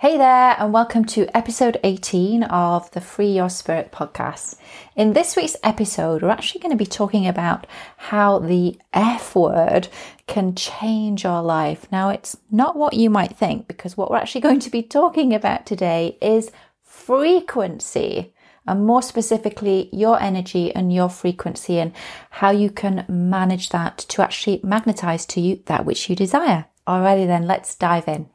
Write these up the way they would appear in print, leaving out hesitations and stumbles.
Hey there, and welcome to episode 18 of the Free Your Spirit podcast. In this week's episode, we're actually going to be talking about how the F word can change your life. Now, it's not what you might think, because what we're actually going to be talking about today is frequency, and more specifically, your energy and your frequency and how you can manage that to actually magnetize to you that which you desire. Alrighty then, let's dive in.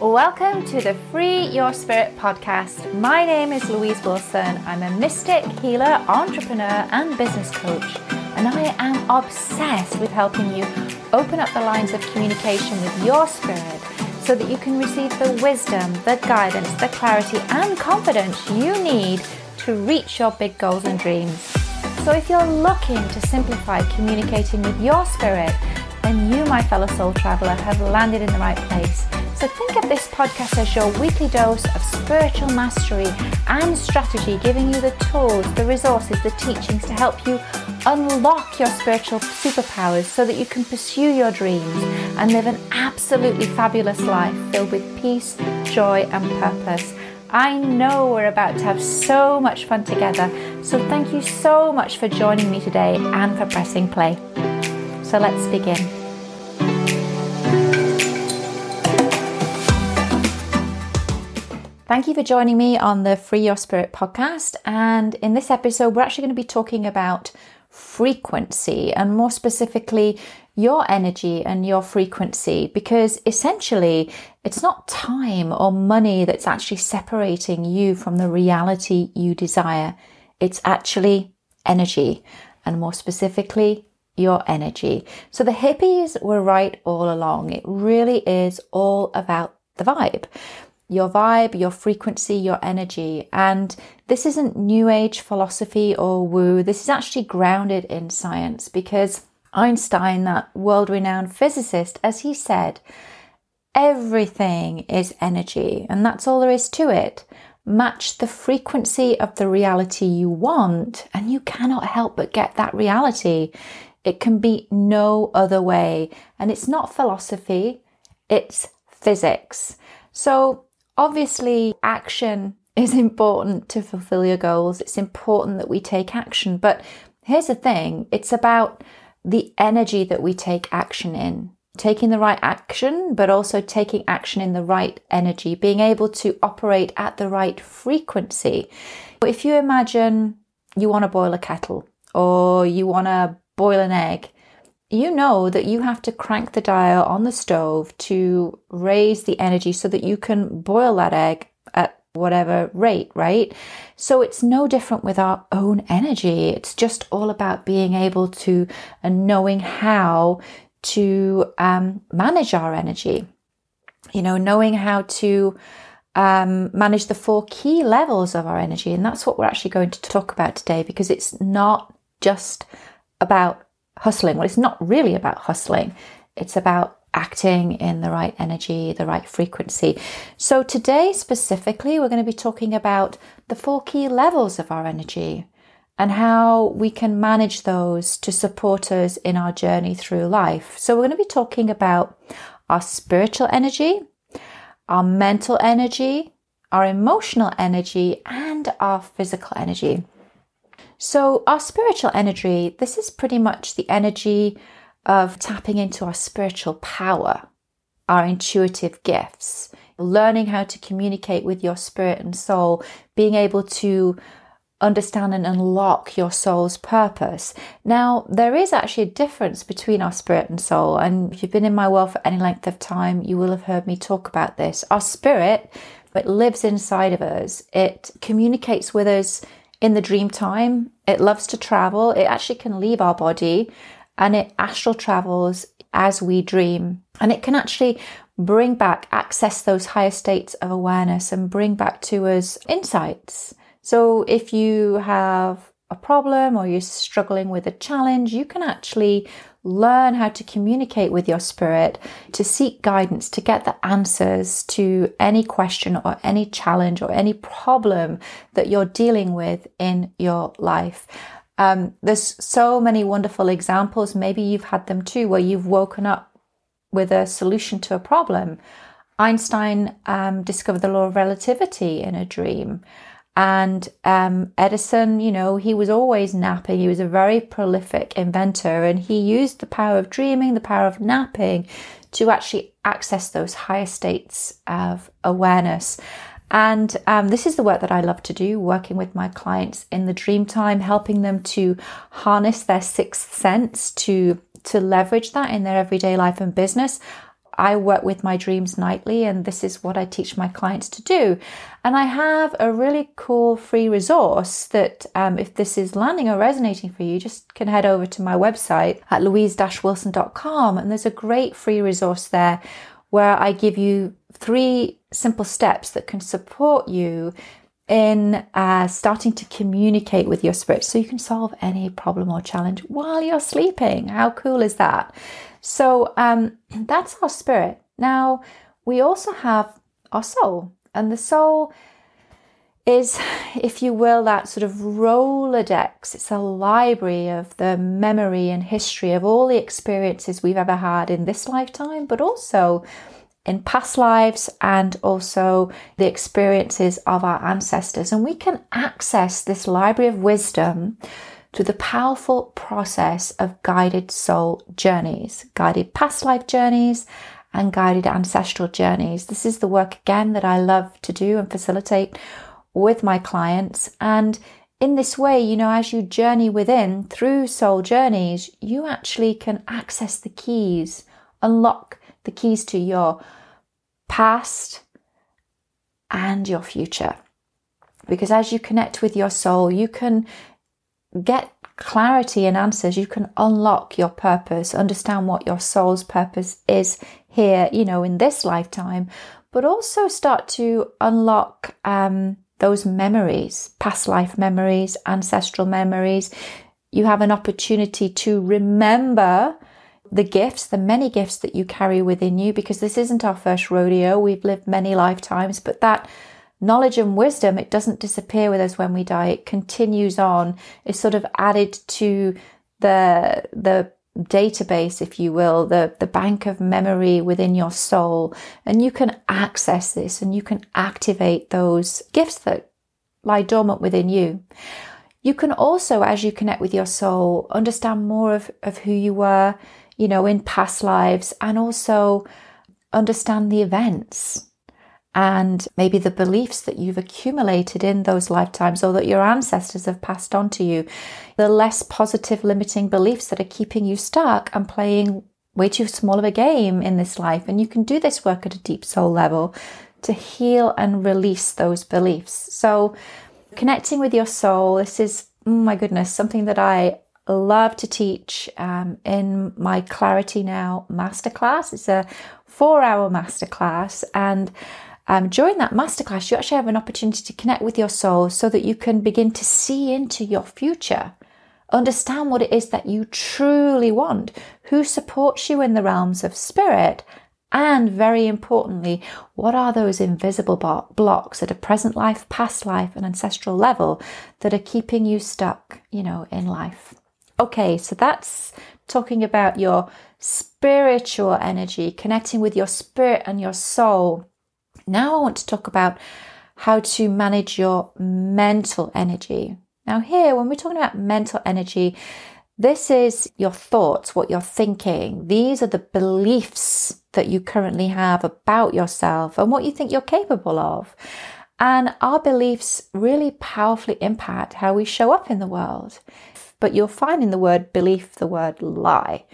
Welcome to the Free Your Spirit podcast. My name is Louise Wilson. I'm a mystic, healer, entrepreneur, and business coach. And I am obsessed with helping you open up the lines of communication with your spirit so that you can receive the wisdom, the guidance, the clarity, and confidence you need to reach your big goals and dreams. So if you're looking to simplify communicating with your spirit, then you, my fellow soul traveler, have landed in the right place. So think of this podcast as your weekly dose of spiritual mastery and strategy, giving you the tools, the resources, the teachings to help you unlock your spiritual superpowers so that you can pursue your dreams and live an absolutely fabulous life filled with peace, joy, and purpose. I know we're about to have so much fun together, so thank you so much for joining me today and for pressing play. So let's begin. Thank you for joining me on the Free Your Spirit podcast. And in this episode, we're actually going to be talking about frequency and more specifically, your energy and your frequency, because essentially it's not time or money that's actually separating you from the reality you desire. It's actually energy, and more specifically, your energy. So the hippies were right all along. It really is all about the vibe. Your vibe, your frequency, your energy. And this isn't new age philosophy or woo. This is actually grounded in science, because Einstein, that world-renowned physicist, as he said, everything is energy, and that's all there is to it. Match the frequency of the reality you want, and you cannot help but get that reality. It can be no other way. And it's not philosophy, it's physics. So obviously, action is important to fulfill your goals. It's important that we take action. But here's the thing. It's about the energy that we take action in. Taking the right action, but also taking action in the right energy. Being able to operate at the right frequency. If you imagine you want to boil a kettle or you want to boil an egg, you know that you have to crank the dial on the stove to raise the energy so that you can boil that egg at whatever rate, right? So it's no different with our own energy. It's just all about being able to and knowing how to manage our energy, you know, knowing how to manage the four key levels of our energy. And that's what we're actually going to talk about today, because it's not just about hustling. Well, it's not really about hustling. It's about acting in the right energy, the right frequency. So today specifically, we're going to be talking about the four key levels of our energy and how we can manage those to support us in our journey through life. So we're going to be talking about our spiritual energy, our mental energy, our emotional energy, and our physical energy. So our spiritual energy, this is pretty much the energy of tapping into our spiritual power, our intuitive gifts, learning how to communicate with your spirit and soul, being able to understand and unlock your soul's purpose. Now, there is actually a difference between our spirit and soul. And if you've been in my world for any length of time, you will have heard me talk about this. Our spirit, it lives inside of us. It communicates with us in the dream time, it loves to travel, it actually can leave our body and it astral travels as we dream. And it can actually bring back, access those higher states of awareness and bring back to us insights. So if you have a problem or you're struggling with a challenge, you can actually learn how to communicate with your spirit, to seek guidance, to get the answers to any question or any challenge or any problem that you're dealing with in your life. There's so many wonderful examples. Maybe you've had them too, where you've woken up with a solution to a problem. Einstein discovered the law of relativity in a dream. And Edison, you know, he was always napping. He was a very prolific inventor, and he used the power of dreaming, the power of napping, to actually access those higher states of awareness. And this is the work that I love to do, working with my clients in the dream time, helping them to harness their sixth sense, to leverage that in their everyday life and business. I work with my dreams nightly, and this is what I teach my clients to do. And I have a really cool free resource that if this is landing or resonating for you, just can head over to my website at louise-wilson.com, and there's a great free resource there where I give you 3 simple steps that can support you in starting to communicate with your spirit, so you can solve any problem or challenge while you're sleeping. How cool is that? So that's our spirit. Now, we also have our soul. And the soul is, if you will, that sort of Rolodex. It's a library of the memory and history of all the experiences we've ever had in this lifetime, but also in past lives, and also the experiences of our ancestors. And we can access this library of wisdom through the powerful process of guided soul journeys, guided past life journeys, and guided ancestral journeys. This is the work, again, that I love to do and facilitate with my clients. And in this way, you know, as you journey within through soul journeys, you actually can access the keys, unlock the keys to your past and your future. Because as you connect with your soul, you can get clarity and answers. You can unlock your purpose, understand what your soul's purpose is here, you know, in this lifetime, but also start to unlock those memories, past life memories, ancestral memories. You have an opportunity to remember the gifts, the many gifts that you carry within you, because this isn't our first rodeo. We've lived many lifetimes, but that knowledge and wisdom, it doesn't disappear with us when we die. It continues on. It's sort of added to the database, if you will, the bank of memory within your soul. And you can access this, and you can activate those gifts that lie dormant within you. You can also, as you connect with your soul, understand more of who you were, you know, in past lives, and also understand the events and maybe the beliefs that you've accumulated in those lifetimes, or that your ancestors have passed on to you, the less positive limiting beliefs that are keeping you stuck and playing way too small of a game in this life. And you can do this work at a deep soul level to heal and release those beliefs. So connecting with your soul, this is, my goodness, something that I love to teach in my Clarity Now masterclass. It's a 4-hour masterclass, and during that masterclass, you actually have an opportunity to connect with your soul so that you can begin to see into your future, understand what it is that you truly want, who supports you in the realms of spirit, and very importantly, what are those invisible blocks at a present life, past life, and ancestral level that are keeping you stuck, you know, in life. Okay, so that's talking about your spiritual energy, connecting with your spirit and your soul. Now I want to talk about how to manage your mental energy. Now here, when we're talking about mental energy, this is your thoughts, what you're thinking. These are the beliefs that you currently have about yourself and what you think you're capable of. And our beliefs really powerfully impact how we show up in the world. But you'll find in the word belief the word lie.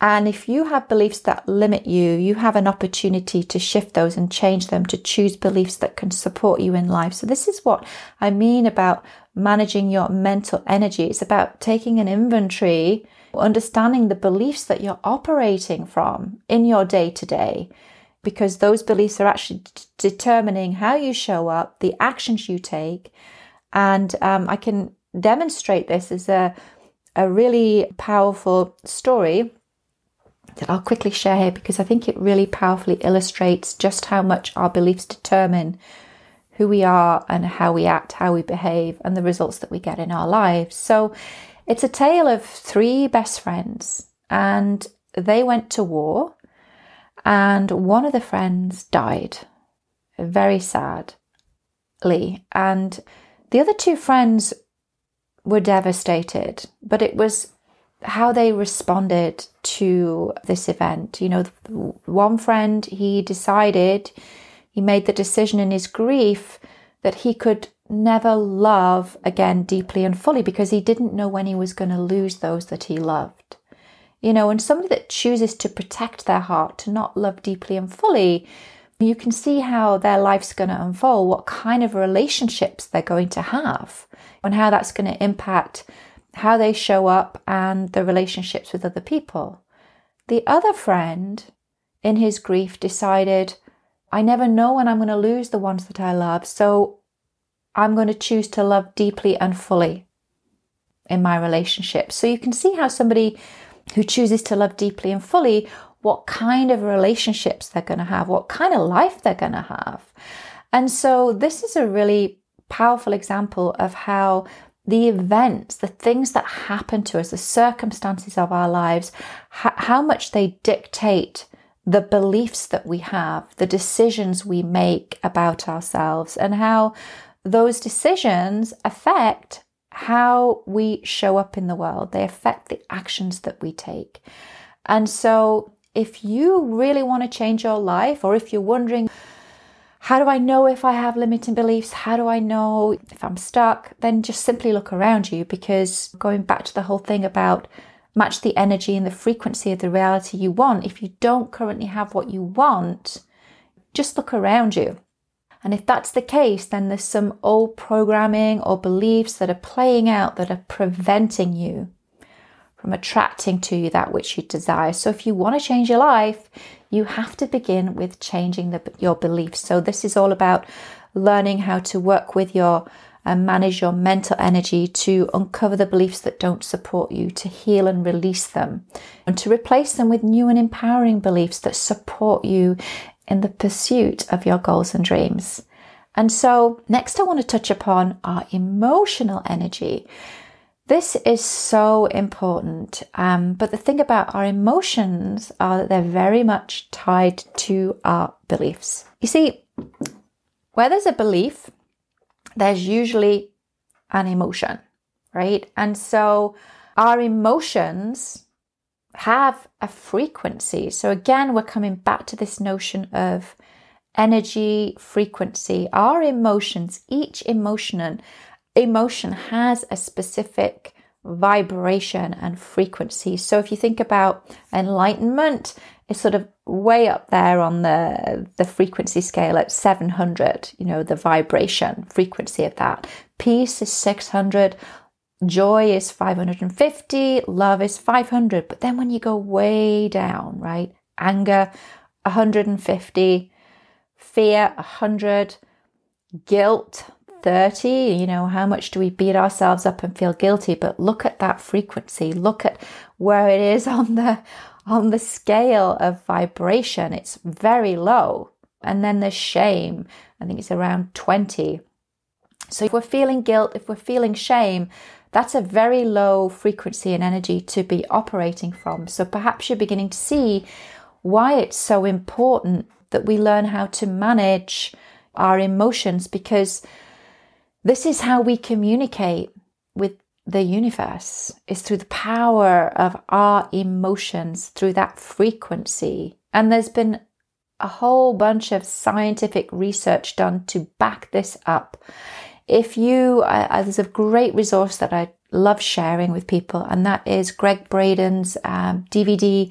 And if you have beliefs that limit you, you have an opportunity to shift those and change them, to choose beliefs that can support you in life. So this is what I mean about managing your mental energy. It's about taking an inventory, understanding the beliefs that you're operating from in your day-to-day, because those beliefs are actually determining how you show up, the actions you take. And I can demonstrate this as a really powerful story that I'll quickly share here, because I think it really powerfully illustrates just how much our beliefs determine who we are and how we act, how we behave, and the results that we get in our lives. So it's a tale of three best friends, and they went to war, and one of the friends died, very sadly, and the other two friends were devastated, but it was how they responded to this event. You know, one friend, he made the decision in his grief that he could never love again deeply and fully because he didn't know when he was going to lose those that he loved. You know, and somebody that chooses to protect their heart, to not love deeply and fully, you can see how their life's going to unfold, what kind of relationships they're going to have, and how that's going to impact how they show up and the relationships with other people. The other friend, in his grief, decided, I never know when I'm going to lose the ones that I love, so I'm going to choose to love deeply and fully in my relationship. So you can see how somebody who chooses to love deeply and fully, what kind of relationships they're going to have, what kind of life they're going to have. And so this is a really powerful example of how the events, the things that happen to us, the circumstances of our lives, how much they dictate the beliefs that we have, the decisions we make about ourselves, and how those decisions affect how we show up in the world. They affect the actions that we take. And so if you really want to change your life, or if you're wondering, how do I know if I have limiting beliefs? How do I know if I'm stuck? Then just simply look around you, because going back to the whole thing about match the energy and the frequency of the reality you want. If you don't currently have what you want, just look around you. And if that's the case, then there's some old programming or beliefs that are playing out that are preventing you from attracting to you that which you desire. So if you want to change your life, you have to begin with changing your beliefs. So this is all about learning how to work with and manage your mental energy to uncover the beliefs that don't support you, to heal and release them, and to replace them with new and empowering beliefs that support you in the pursuit of your goals and dreams. And so next I want to touch upon our emotional energy. This is so important, but the thing about our emotions are that they're very much tied to our beliefs. You see, where there's a belief, there's usually an emotion, right? And so our emotions have a frequency. So again, we're coming back to this notion of energy, frequency. Our emotions, each emotion has a specific vibration and frequency. So if you think about enlightenment, it's sort of way up there on the frequency scale at 700, you know, the vibration frequency of that. Peace is 600, joy is 550, love is 500. But then when you go way down, right, anger, 150, fear, 100, guilt, 30, you know, how much do we beat ourselves up and feel guilty? But look at that frequency, look at where it is on the scale of vibration. It's very low. And then there's shame. I think it's around 20. So if we're feeling guilt, if we're feeling shame, that's a very low frequency and energy to be operating from. So perhaps you're beginning to see why it's so important that we learn how to manage our emotions, because this is how we communicate with the universe, is through the power of our emotions, through that frequency. And there's been a whole bunch of scientific research done to back this up. There's a great resource that I love sharing with people, and that is Greg Braden's DVD,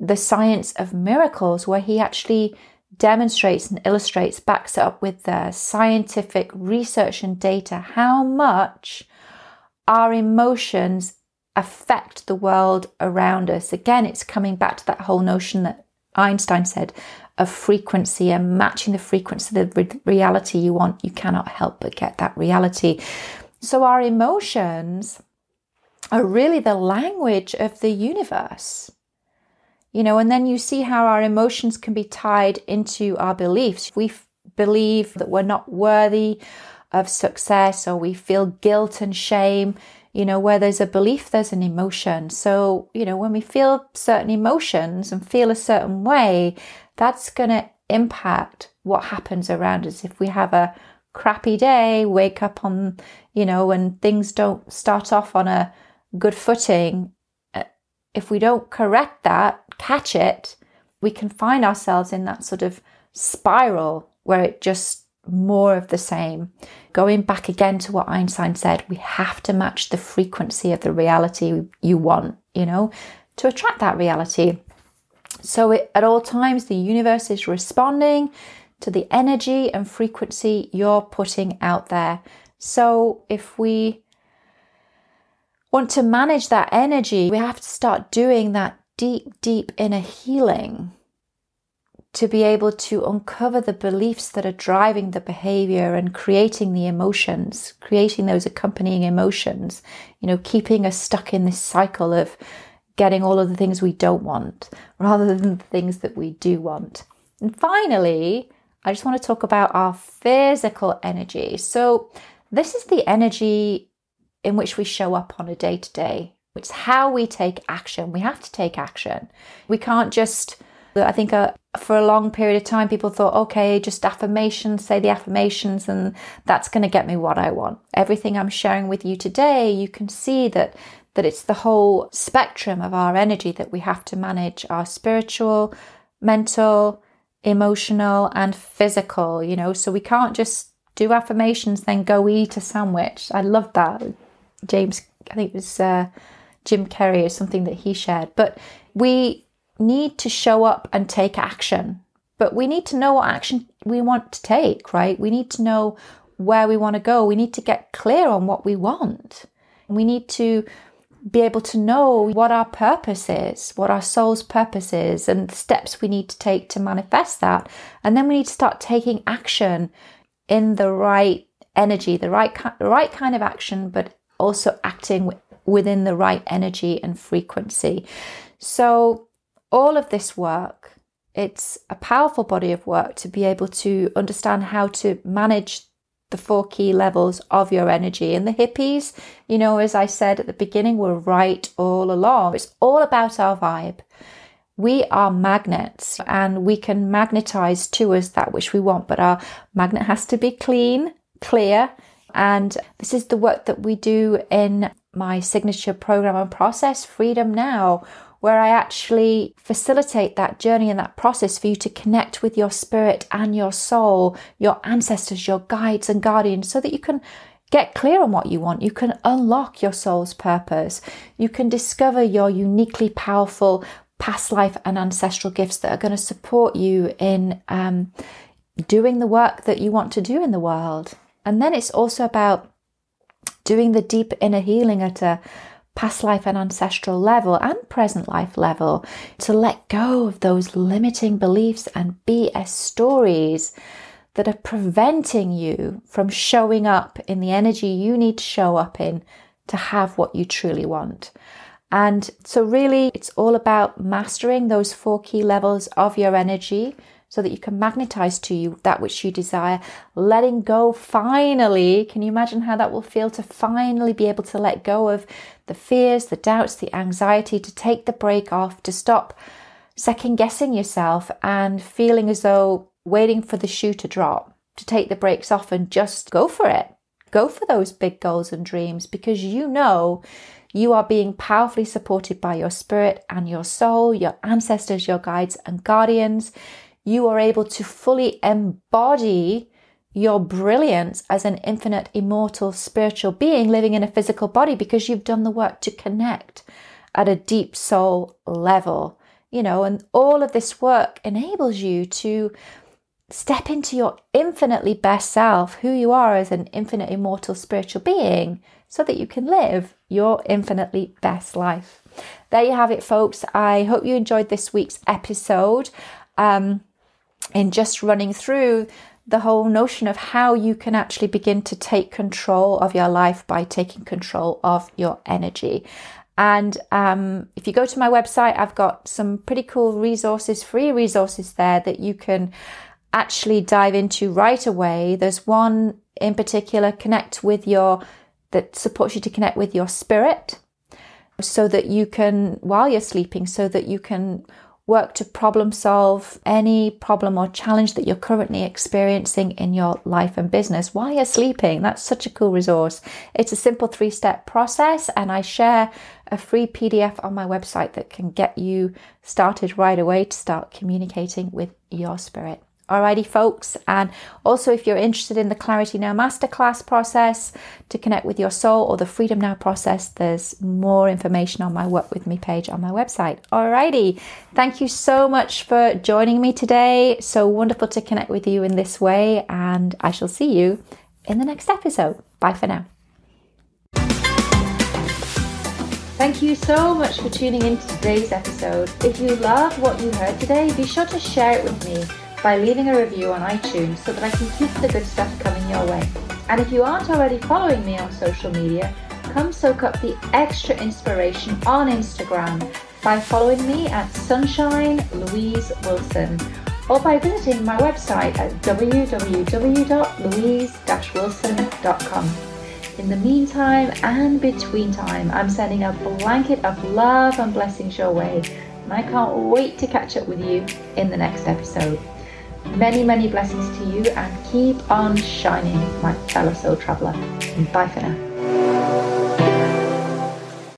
The Science of Miracles, where he actually demonstrates and illustrates, backs it up with the scientific research and data, how much our emotions affect the world around us. Again, it's coming back to that whole notion that Einstein said of frequency and matching the frequency to the reality you want. You cannot help but get that reality. So our emotions are really the language of the universe. You know, and then you see how our emotions can be tied into our beliefs. We believe that we're not worthy of success, or we feel guilt and shame. You know, where there's a belief, there's an emotion. So, you know, when we feel certain emotions and feel a certain way, that's going to impact what happens around us. If we have a crappy day, wake up on, you know, and things don't start off on a good footing, if we don't correct that, catch it, we can find ourselves in that sort of spiral where it just more of the same. Going back again to what Einstein said, we have to match the frequency of the reality you want, you know, to attract that reality. So at all times, the universe is responding to the energy and frequency you're putting out there. So if we want to manage that energy, we have to start doing that deep inner healing to be able to uncover the beliefs that are driving the behavior and creating the emotions, creating those accompanying emotions, you know, keeping us stuck in this cycle of getting all of the things we don't want rather than the things that we do want. And finally, I just want to talk about our physical energy. So this is the energy in which we show up on a day-to-day. It's how we take action. We have to take action. We can't just, I think for a long period of time, people thought, okay, just affirmations, say the affirmations, and that's going to get me what I want. Everything I'm sharing with you today, you can see that it's the whole spectrum of our energy that we have to manage: our spiritual, mental, emotional, and physical, you know. So we can't just do affirmations, then go eat a sandwich. I love that. James, I think it was Jim Carrey or something that he shared. But we need to show up and take action. But we need to know what action we want to take, right? We need to know where we want to go. We need to get clear on what we want. We need to be able to know what our purpose is, what our soul's purpose is, and the steps we need to take to manifest that. And then we need to start taking action in the right energy, the right kind of action, but also acting within the right energy and frequency. So all of this work, it's a powerful body of work to be able to understand how to manage the 4 key levels of your energy. And the hippies, you know, as I said at the beginning, were right all along. It's all about our vibe. We are magnets, and we can magnetize to us that which we want, but our magnet has to be clean, clear. And this is the work that we do in my signature program and process, Freedom Now, where I actually facilitate that journey and that process for you to connect with your spirit and your soul, your ancestors, your guides and guardians, so that you can get clear on what you want. You can unlock your soul's purpose. You can discover your uniquely powerful past life and ancestral gifts that are going to support you in doing the work that you want to do in the world. And then it's also about doing the deep inner healing at a past life and ancestral level and present life level, to let go of those limiting beliefs and BS stories that are preventing you from showing up in the energy you need to show up in to have what you truly want. And so really, it's all about mastering those 4 key levels of your energy so that you can magnetize to you that which you desire. Letting go, finally, can you imagine how that will feel to finally be able to let go of the fears, the doubts, the anxiety, to take the break off, to stop second guessing yourself and feeling as though waiting for the shoe to drop, to take the brakes off and just go for it. Go for those big goals and dreams, because you know you are being powerfully supported by your spirit and your soul, your ancestors, your guides and guardians. You are able to fully embody your brilliance as an infinite, immortal, spiritual being living in a physical body, because you've done the work to connect at a deep soul level, you know, and all of this work enables you to step into your infinitely best self, who you are as an infinite, immortal, spiritual being, so that you can live your infinitely best life. There you have it, folks. I hope you enjoyed this week's episode. And just running through the whole notion of how you can actually begin to take control of your life by taking control of your energy. And if you go to my website, I've got some pretty cool resources, free resources there that you can actually dive into right away. There's one in particular, that supports you to connect with your spirit, so that you can, while you're sleeping, so that you can work to problem solve any problem or challenge that you're currently experiencing in your life and business while you're sleeping. That's such a cool resource. It's a simple 3-step process, and I share a free PDF on my website that can get you started right away to start communicating with your spirit. Alrighty, folks. And also, if you're interested in the Clarity Now Masterclass process to connect with your soul, or the Freedom Now process, there's more information on my Work With Me page on my website. Alrighty. Thank you so much for joining me today. So wonderful to connect with you in this way. And I shall see you in the next episode. Bye for now. Thank you so much for tuning in to today's episode. If you love what you heard today, be sure to share it with me by leaving a review on iTunes so that I can keep the good stuff coming your way. And if you aren't already following me on social media, come soak up the extra inspiration on Instagram by following me at Sunshine Louise Wilson, or by visiting my website at www.louise-wilson.com. In the meantime and between time, I'm sending a blanket of love and blessings your way, and I can't wait to catch up with you in the next episode. Many, many blessings to you, and keep on shining, my fellow soul traveler. Bye for now.